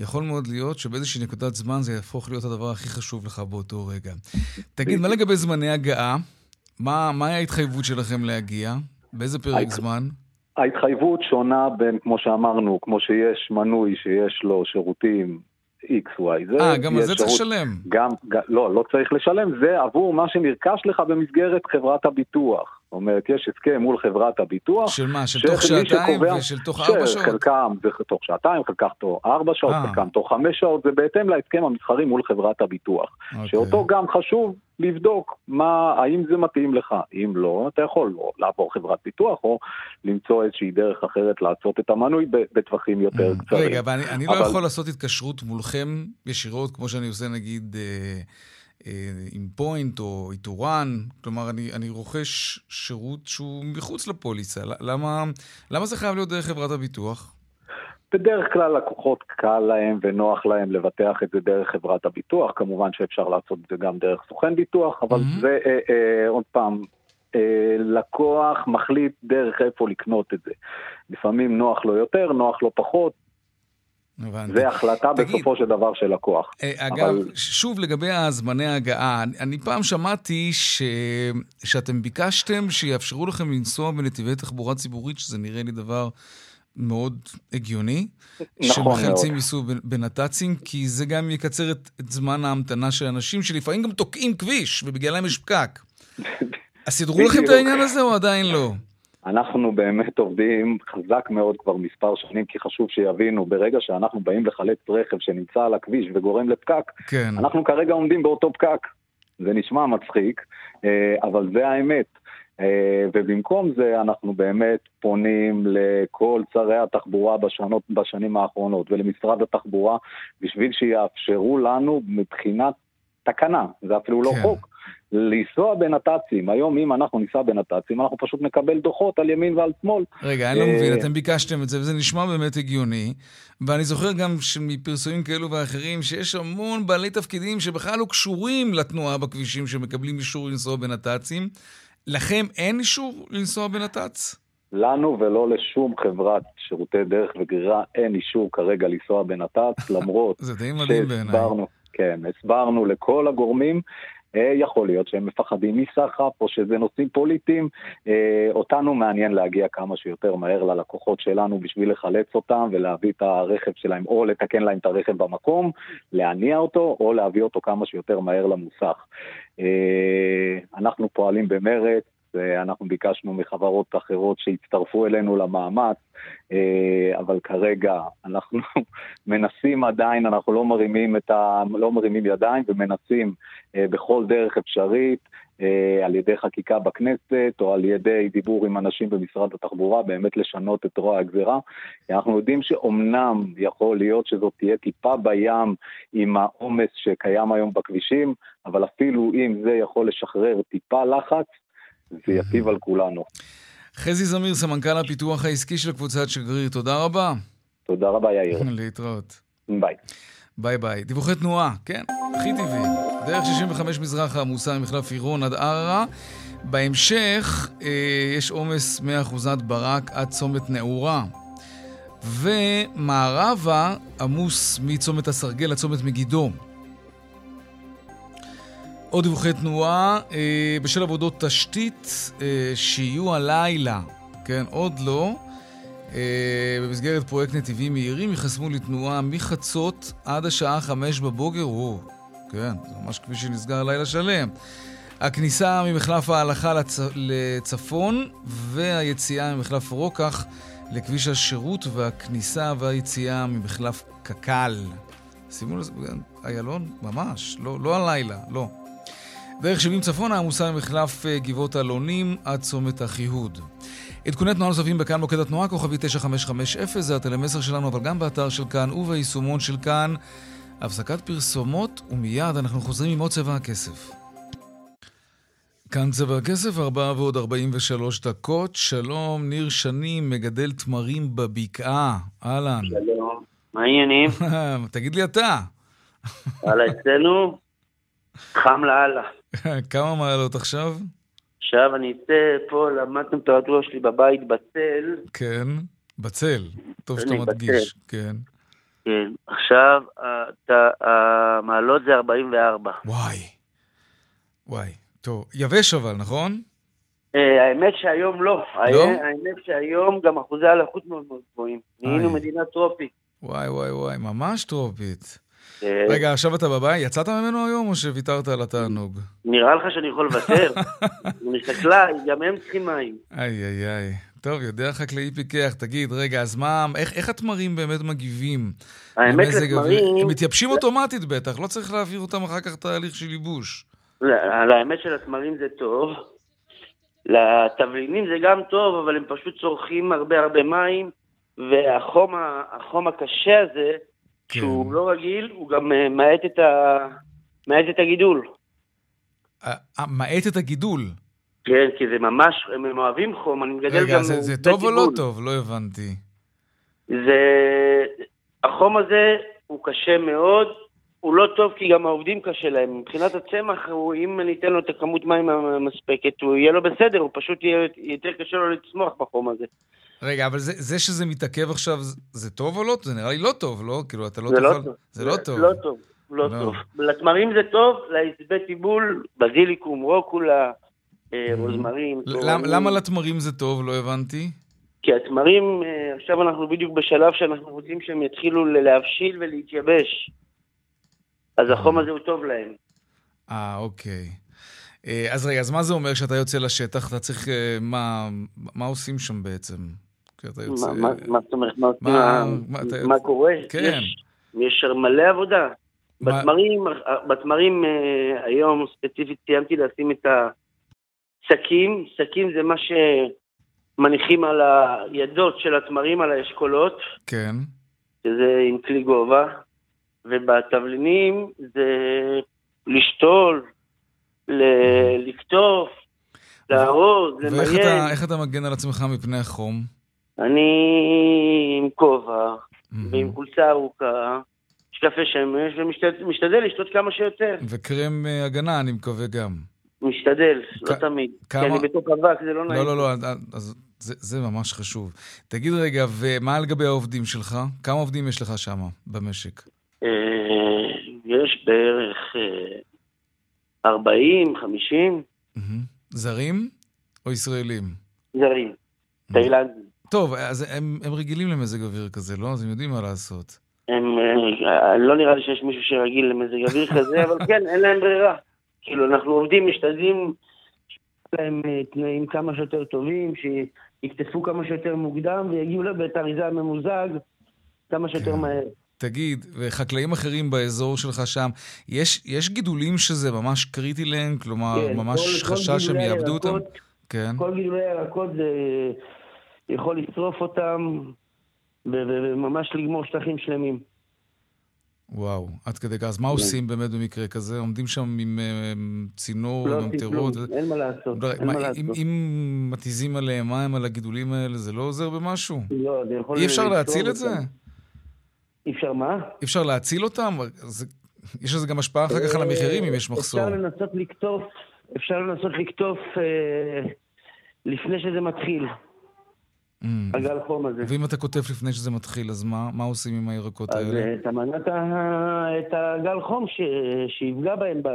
יכול מאוד להיות שבאיזושהי נקודת זמן זה יהפוך להיות הדבר הכי חשוב לך באותו רגע. תגיד, מה לגבי זמני הגעה? מה היה ההתחייבות שלכם להגיע? באיזה פרק זמן? ההתחייבות שונה בין, כמו שאמרנו, כמו שיש מנוי שיש לו שירותים איקס וואי זד. אה, גם על זה צריך לשלם. גם, גם, לא, לא צריך לשלם, זה עבור מה שנרכש לך במסגרת חברת הביטוח. זאת אומרת, יש הסכם מול חברת הביטוח. של מה? של תוך שעתיים שקובע, ושל תוך ארבע שעות? חלקם זה תוך שעתיים, חלקם תוך ארבע שעות, אה. חלקם תוך חמש שעות, זה בהתאם להסכם המסחרי מול חברת הביטוח. אוקיי. שאותו גם חשוב לבדוק מה, האם זה מתאים לך. אם לא, אתה יכול או לעבור חברת ביטוח, או למצוא איזושהי דרך אחרת לעשות את המנוי בטווחים יותר mm. קצרים. רגע, אבל אני, אני אבל... לא יכול לעשות התקשרות מולכם ישירות, כמו שאני עושה נגיד... אה... עם פוינט או איתורן, כלומר אני, אני רוכש שירות שהוא מחוץ לפוליסה, למה, למה זה חייב להיות דרך חברת הביטוח? בדרך כלל לקוחות קל להם ונוח להם לבטח את זה דרך חברת הביטוח, כמובן שאפשר לעשות את זה גם דרך סוכן ביטוח, אבל mm-hmm. זה אה, אה, עוד פעם, לקוח מחליט דרך איפה לקנות את זה, לפעמים נוח לו יותר, נוח לו פחות, זה החלטה בסופו של דבר של לקוח. אגב, שוב לגבי הזמני ההגעה, אני פעם שמעתי שאתם ביקשתם שיאפשרו לכם לנסוע בנתיבי תחבורה ציבורית, שזה נראה לי דבר מאוד הגיוני, שמחלצים ייסעו בנת"צים, כי זה גם יקצר את זמן ההמתנה של אנשים, שלפעמים גם תוקעים כביש, ובגללם יש פקק. אז תדרו לכם את העניין הזה או עדיין לא? אנחנו באמת עובדים חזק מאוד כבר מספר שנים, כי חשוב שיבינו, ברגע שאנחנו באים לחלץ רכב שנמצא על הכביש וגורם לפקק, כן. אנחנו כרגע עומדים באותו פקק. זה נשמע מצחיק, אבל זה האמת. ובמקום זה אנחנו באמת פונים לכל שרי התחבורה בשנות, בשנים האחרונות, ולמשרד התחבורה, בשביל שיאפשרו לנו מבחינת תקנה, זה אפילו לא כן. חוק. לנסוע בנת"צים, היום אם אנחנו ניסע בנת"צים, אנחנו פשוט נקבל דוחות על ימין ועל שמאל. רגע, אני לא מבין, אתם ביקשתם את זה, וזה נשמע באמת הגיוני, ואני זוכר גם מפרסומים כאלו ואחרים, שיש המון בעלי תפקידים שבכלל לא קשורים לתנועה בכבישים, שמקבלים אישור לנסוע בנת"צים. לכם אין אישור לנסוע בנת"צ? לנו ולא לשום חברת שירותי דרך וגרירה, אין אישור כרגע לנסוע בנת"צ, למרות שהסברנו, כן, הסברנו לכל הגורמים, יכול להיות שהם מפחדים מסחף או שזה נושאים פוליטיים, אותנו מעניין להגיע כמה שיותר מהר ללקוחות שלנו בשביל לחלץ אותם ולהביא את הרכב שלהם או לתקן להם את הרכב במקום, להניע אותו או להביא אותו כמה שיותר מהר למוסך. אנחנו פועלים במרץ, אנחנו ביקשנו מחברות אחרות שהצטרפו אלינו למאמץ, אבל כרגע אנחנו מנסים עדיין, אנחנו לא מרימים, את ה... לא מרימים ידיים ומנסים בכל דרך אפשרית, על ידי חקיקה בכנסת או על ידי דיבור עם אנשים במשרד התחבורה, באמת לשנות את רוע הגזירה. אנחנו יודעים שאומנם יכול להיות שזאת תהיה טיפה בים עם העומס שקיים היום בכבישים, אבל אפילו אם זה יכול לשחרר טיפה לחץ, זה יטיב על כולנו. חזי זמיר, סמנכ"ל הפיתוח העסקי של קבוצת שגריר, תודה רבה. תודה רבה, יאיר. להתראות. ביי. ביי ביי. דיווחי תנועה, כן, הכי טבעי. דרך שישים וחמש מזרחה עמוסה ממחלף עירון עד ערערה. בהמשך אה, יש עומס מאה אחוז עד ברק עד צומת נאורה. ומערבה עמוס מצומת הסרגל לצומת מגידו. עוד דיווחי תנועה אה, בשל עבודות תשתית אה, שיהיו הלילה. כן, עוד לא. במסגרת פרויקט נתיבים מהירים יחסמו לתנועה מחצות עד השעה חמש בבוקר. או, כן, זה ממש כפי שנסגר לילה שלם. הכניסה ממחלף ההלכה לצ... לצפון והיציאה ממחלף רוקח לכביש השירות, והכניסה והיציאה ממחלף קקל. שימו לזה, איילון? ממש, לא, לא הלילה, לא. דרך שבעים צפון העמוסה ממחלף גבעות אלונים עד צומת החיהוד. עדכוני תנועה נוספים בכאן מוקד התנועה, כוכבי תשע חמש חמש אפס, זה הטלמסר שלנו, אבל גם באתר של כאן וביישומון של כאן. הפסקת פרסומות, ומיד אנחנו חוזרים עם עוד צבע הכסף. כאן צבע הכסף, ארבע ועוד ארבעים ושלוש דקות. שלום, ניר שני, מגדל תמרים בבקעה. אהלן. שלום, מה העניינים? תגיד לי אתה. הלאה, אצלנו חם לאללה. כמה מעלות עכשיו? עכשיו אני אצא פה, למדתם את הרטורה שלי בבית בצל. כן, בצל. טוב שאתה מדגיש. כן. כן. עכשיו, המעלות זה ארבעים וארבע. וואי. וואי. טוב. יבש אבל, נכון? האמת שהיום לא. לא? האמת שהיום גם אחוזי הלחות מאוד מאוד גבוהים. נהיינו מדינה טרופית. וואי, וואי, וואי. ממש טרופית. רגע, עכשיו אתה בבית, יצאת ממנו היום או שוויתרת על התענוג? נראה לך שאני יכול לוותר. משתכלה, גם הם צריכים מים. איי, איי, איי. טוב, יודע חקלאי פיקח, תגיד, רגע, אז מה, איך התמרים באמת מגיבים? האמת לתמרים... הם מתייבשים אוטומטית בטח, לא צריך להעביר אותם אחר כך תהליך של ייבוש. האמת של התמרים זה טוב. לתבלינים זה גם טוב, אבל הם פשוט צורכים הרבה הרבה מים, והחום הקשה הזה... שהוא לא רגיל, הוא גם מעט את הגידול. מעט את הגידול? כן, כי זה ממש, הם אוהבים חום, אני מגדל גם... רגע, זה טוב או לא טוב? לא הבנתי. החום הזה הוא קשה מאוד, הוא לא טוב כי גם העובדים קשה להם. מבחינת הצמח, אם אני אתן לו את הכמות מים המספקת, הוא יהיה לו בסדר, הוא פשוט יהיה יותר קשה לו לצמוח בחום הזה. רגע, אבל זה, זה שזה מתעכב עכשיו, זה טוב או לא? זה נראה לי לא טוב, לא? כאילו, אתה לא זה תוכל... לא טוב. זה לא טוב. לא טוב, לא, לא. טוב. לתמרים זה טוב, לעזבי טיבול, בזיליקום, רוקולה, רוזמרים. למ, למה לתמרים זה טוב? לא הבנתי. כי התמרים, עכשיו אנחנו בדיוק בשלב שאנחנו רוצים שהם יתחילו להבשיל ולהתייבש. אז החום הזה הוא טוב להם. אה, אוקיי. אז רגע, אז מה זה אומר שאתה יוצא לשטח? אתה צריך... מה, מה עושים שם בעצם? מה זאת אומרת? מה קורה? כן. יש מלא עבודה. בתמרים היום ספציפית סיימתי לשים את הסקים. סקים זה מה שמניחים על הידות של התמרים, על האשכולות. כן. שזה עם כלי גובה. ובתבלינים זה לשתול, לקטוף, להרוז, למיין. איך אתה מגן על עצמך מפני החום? אני עם כובע, ועם חולצה ארוכה, שקפה שמש, ומשתדל לשתות כמה שיותר. וקרם הגנה, אני מקווה גם. משתדל, לא תמיד. כי אני בתוך אבק, זה לא נעים. לא, לא, לא, זה ממש חשוב. תגיד רגע, ומה על גבי העובדים שלך? כמה עובדים יש לך שם, במשק? יש בערך... ארבעים, חמישים. זרים או ישראלים? זרים, תאילנדים. טוב, אז הם, הם רגילים למזג אוויר כזה, לא? אז הם יודעים מה לעשות. הם, לא נראה לי שיש מישהו שרגיל למזג אוויר כזה, אבל כן, אין להם ברירה. כאילו, אנחנו עובדים, משתדלים, להם תנאים כמה שיותר טובים, שיקטפו כמה שיותר מוקדם, ויגיעו לבית אריזה הממוזג כמה שיותר מהר. תגיד, וחקלאים אחרים באזור שלך שם, יש, יש גידולים שזה ממש קריטי להם? כלומר, כן, ממש כל, חשש כל שהם יעבדו אותם? כן. כל גידולי הירקות זה יכול לצרוף אותם, וממש לגמור שטחים שלמים. וואו, עד כדי כך. אז מה עושים באמת במקרה כזה? עומדים שם עם צינור, ממטרות? אין מה לעשות. אם מתיזים עליהם מים על הגידולים האלה, זה לא עוזר במשהו? לא, זה יכול... אי אפשר להציל את זה? אי אפשר מה? אי אפשר להציל אותם? יש לזה גם השפעה אחר כך על המחירים אם יש מחסור. אפשר לנסות לקטוף, אפשר לנסות לקטוף לפני שזה מתחיל. הגל חום הזה. ואם אתה כותב לפני שזה מתחיל, אז מה, מה עושים עם הירקות האלה? אז אתה מנעת את הגל חום ש... שיפגע בהם ב...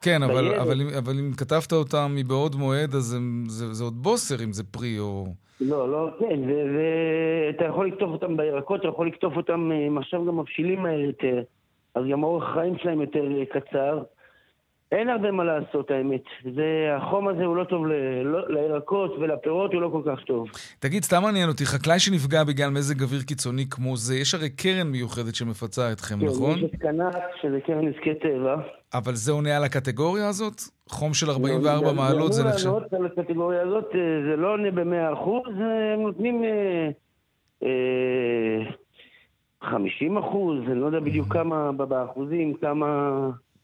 כן, אבל, אבל, אבל אם כתבת אותם מבעוד מועד, אז הם, זה, זה עוד בוסר, אם זה פרי או... לא, לא, כן, ואתה יכול לקטוף אותם בירקות, אתה יכול לקטוף אותם, עכשיו גם מבשילים האלה יותר, אז גם אורך חיים שלהם יותר קצר. אין הרבה מה לעשות, האמת. זה, החום הזה הוא לא טוב ל, לא, לירקות ולפירות, הוא לא כל כך טוב. תגיד, סתם מעניין אותי, חקלאי שנפגע בגלל מזג אוויר קיצוני כמו זה, יש הרי קרן מיוחדת שמפצה אתכם, כן, נכון? יש את קנת, שזה קרן נזקי טבע. אבל זה עונה על הקטגוריה הזאת? חום של ארבעים וארבע לא, מעלות זה, זה נחשב? זה לא עונה על הקטגוריה הזאת, זה לא עונה במאה אחוז, הם נותנים אה, אה, חמישים אחוז, אני לא יודע בדיוק כמה, באחוזים, כמה...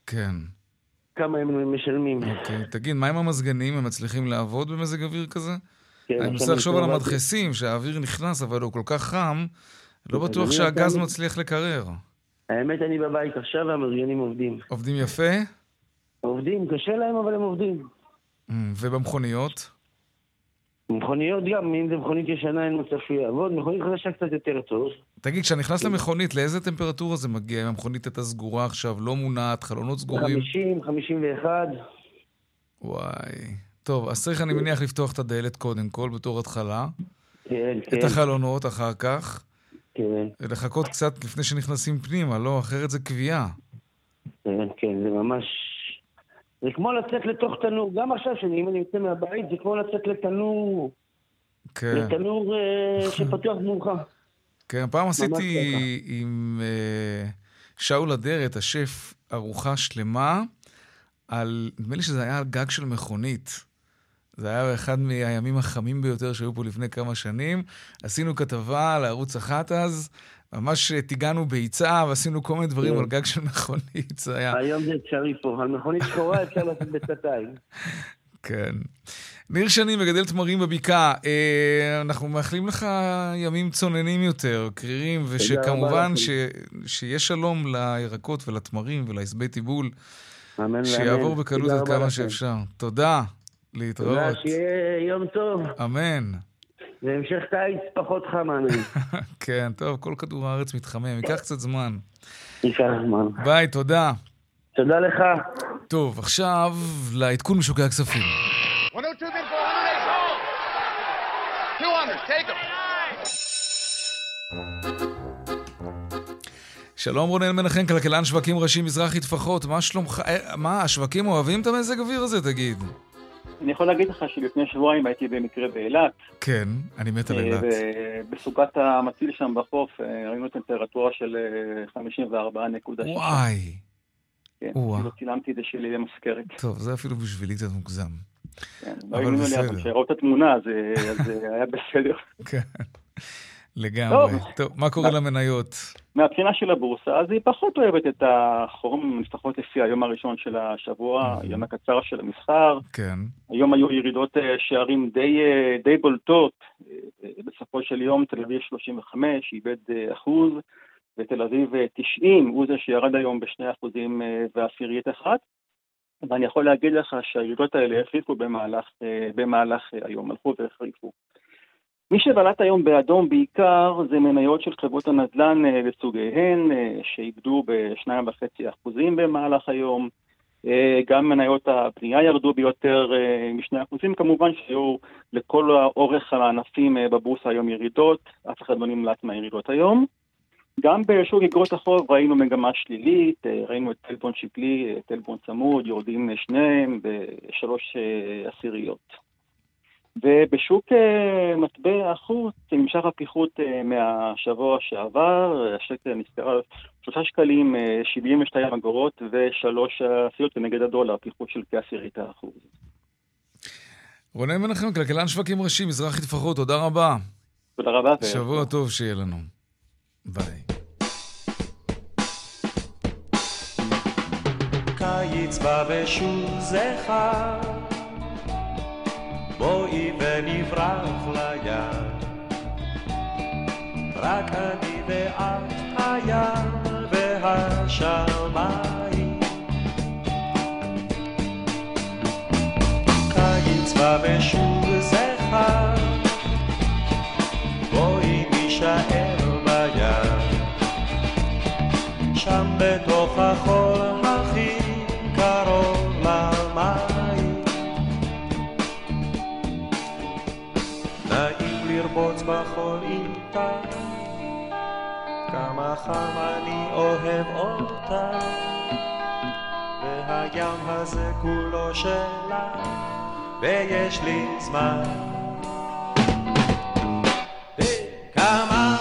כן. כמה הם משלמים. אוקיי, תגיד, מה עם המזגנים? הם מצליחים לעבוד במזג אוויר כזה? אני מנסה לחשוב על המדחסים, שהאוויר נכנס, אבל הוא כל כך חם, לא בטוח שהגז מצליח לקרר. האמת, אני בבית עכשיו, והמזגנים עובדים. עובדים יפה? עובדים, קשה להם, אבל הם עובדים. ובמכוניות? במכוניות גם, אם זה מכונית ישנה, אין מצב שהוא יעבוד, מכונית חדשה קצת יותר טוב. תגיד, כשנכנס למכונית, לאיזה טמפרטורה זה מגיע? אם המכונית הייתה סגורה עכשיו, לא מונעת, חלונות סגורים? חמישים, חמישים ואחת. וואי. טוב, אז צריך, אני מניח, לפתוח את הדלת קודם כל, בתור התחלה. כן, כן. את החלונות אחר כך. כן. ולחכות קצת לפני שנכנסים פנימה, לא? אחרת זה קביעה. כן, כן, זה ממש... זה כמו לצאת לתוך תנור, גם עכשיו שאם אני יוצא מהבית, זה כמו לצאת לתנור, כן. לתנור שפתוח מולך. כן, פעם עשיתי עם uh, שאול אדרת, השף, ארוחה שלמה, על, נדמה לי שזה היה על גג של מכונית. זה היה אחד מהימים החמים ביותר שהיו פה לפני כמה שנים. עשינו כתבה לערוץ אחת אז, ממש תיגענו ביצעה, ועשינו כל מיני דברים על גג של מכונית. היום זה אפשרי פה, על מכונית שחורה אפשר לעשות בצעתיים. כן. ניר שני מגדל תמרים בבקעה, אנחנו מאחלים לך ימים צוננים יותר, קרירים, ושכמובן שיהיה שלום לירקות ולתמרים ולהסבי טיבול, שיעבור בקלות עד כמה שאפשר. תודה, להתראות. תודה, שיהיה יום טוב. אמן. והמשך קיץ פחות חם, אני. כן, טוב, כל כדור הארץ מתחמם, ייקח קצת זמן. ייקח זמן. ביי, תודה. תודה לך. טוב, עכשיו לעדכון משוקי הכספים. שלום רונן מנחם, כלכלן שווקים ראשי מזרחי טפחות, מה שלומך? מה, השווקים אוהבים את המזג אוויר הזה, תגיד? אני יכול להגיד לך שלפני שבועיים הייתי במקרה באילת. כן, אני מת על אילת. בסוגת המציל שם בחוף, ראינו טמפרטורה של חמישים וארבע נקודה שש. וואי. כן, כאילו צילמתי את זה שלי למזכרת. טוב, זה אפילו בשבילי קצת מוגזם. כן, לא היינו לי, אבל שראו את התמונה, אז היה בסדר. כן, לגמרי. טוב, מה קורה למניות? מהבחינה של הבורסה, אז היא פחות אוהבת את החום, לפחות לפי היום הראשון של השבוע, היום הקצר של המסחר. כן. היום היו ירידות שערים די, די בולטות. בסופו של יום, תל אביב שלושים וחמש, איבד אחוז, ותל אביב תשעים, הוא זה שירד היום בשני אחוזים ועשירית אחת. ואני יכול להגיד לך שהירידות האלה החריפו במהלך, במהלך היום, הלכו והחריפו. מי שבלט היום באדום בעיקר זה מניות של חברות הנדל"ן לסוגיהן, שאיבדו ב-שני נקודה חמש אחוז במהלך היום. גם מניות הפנייה ירדו ביותר מ-שני אחוז, כמובן שהיו לכל האורך הענפים בבורסה היום ירידות, אף אחד לא נמלט מהירידות היום. גם בשוק אגרות החוב ראינו מגמה שלילית, ראינו את טלפון שקלי, טלפון צמוד, יורדים שניהם בשלוש עשיריות. ובשוק מטבע החוץ נמשך הפיחות מהשבוע שעבר, השקל נסתרה שלושה שקלים, שבעים ושתיים אגורות ושלוש עשיריות נגד הדולר, פיחות של כעשירית האחוז. רונן מנחם, כלכלן שווקים ראשי, מזרחי טפחות, תודה רבה. תודה רבה. שבוע טוב שיהיה לנו. ביי. קיץ בא ושוב זה חם, בואי ונברח לים, רק אני ואת, הים והשמיים. קיץ בא ושוב זה חם, בואי נשאר בים, שם בתוך החול הכי קרוב למים. נעים לרבוץ בחול איתך, כמה חם אני אוהב אותך, והים הזה כולו שלך, ויש לי זמן. כמה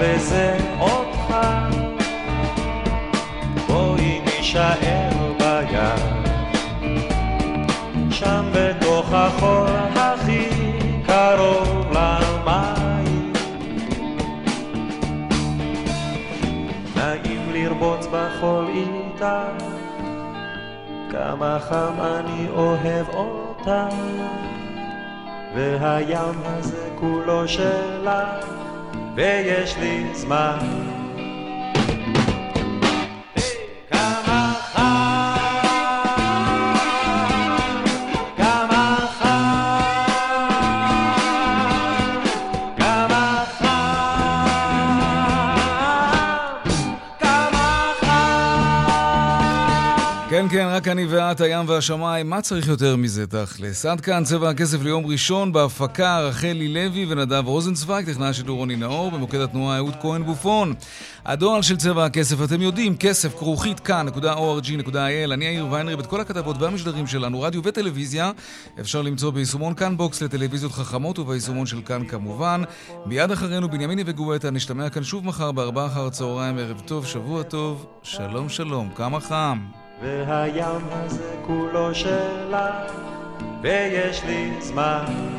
וזה אותך, בואי נשאר בים, שם בתוך החול הכי קרוב למים. נעים לרבוץ בחול איתך, כמה חם אני אוהב אותך, והים הזה כולו שלך, ויש לי זמן. כן, רק אני ואת, הים והשמיים, מה צריך יותר מזה תכלס? עד כאן צבע הכסף ליום ראשון, בהפקה רחלי לוי ונדב רוזנצוויג, טכנאי השידור רוני נאור, במוקד התנועה אהוד כהן בופון. הדואל של צבע הכסף, אתם יודעים, כסף כרוכית כאן נקודה או אר ג'י נקודה איי אל. אני יאיר ויינרב, את כל הכתבות והמשדרים שלנו, רדיו וטלוויזיה, אפשר למצוא ביישומון כאן בוקס לטלוויזיות חכמות וביישומון של כאן כמובן. מיד אחרינו בנימיני וגואטה, נשתמע כאן שוב מחר בארבע אחר הצהריים. ערב טוב, שבוע טוב, שלום שלום, כמה חם. והים הזה כולו שלך, ויש לי זמן.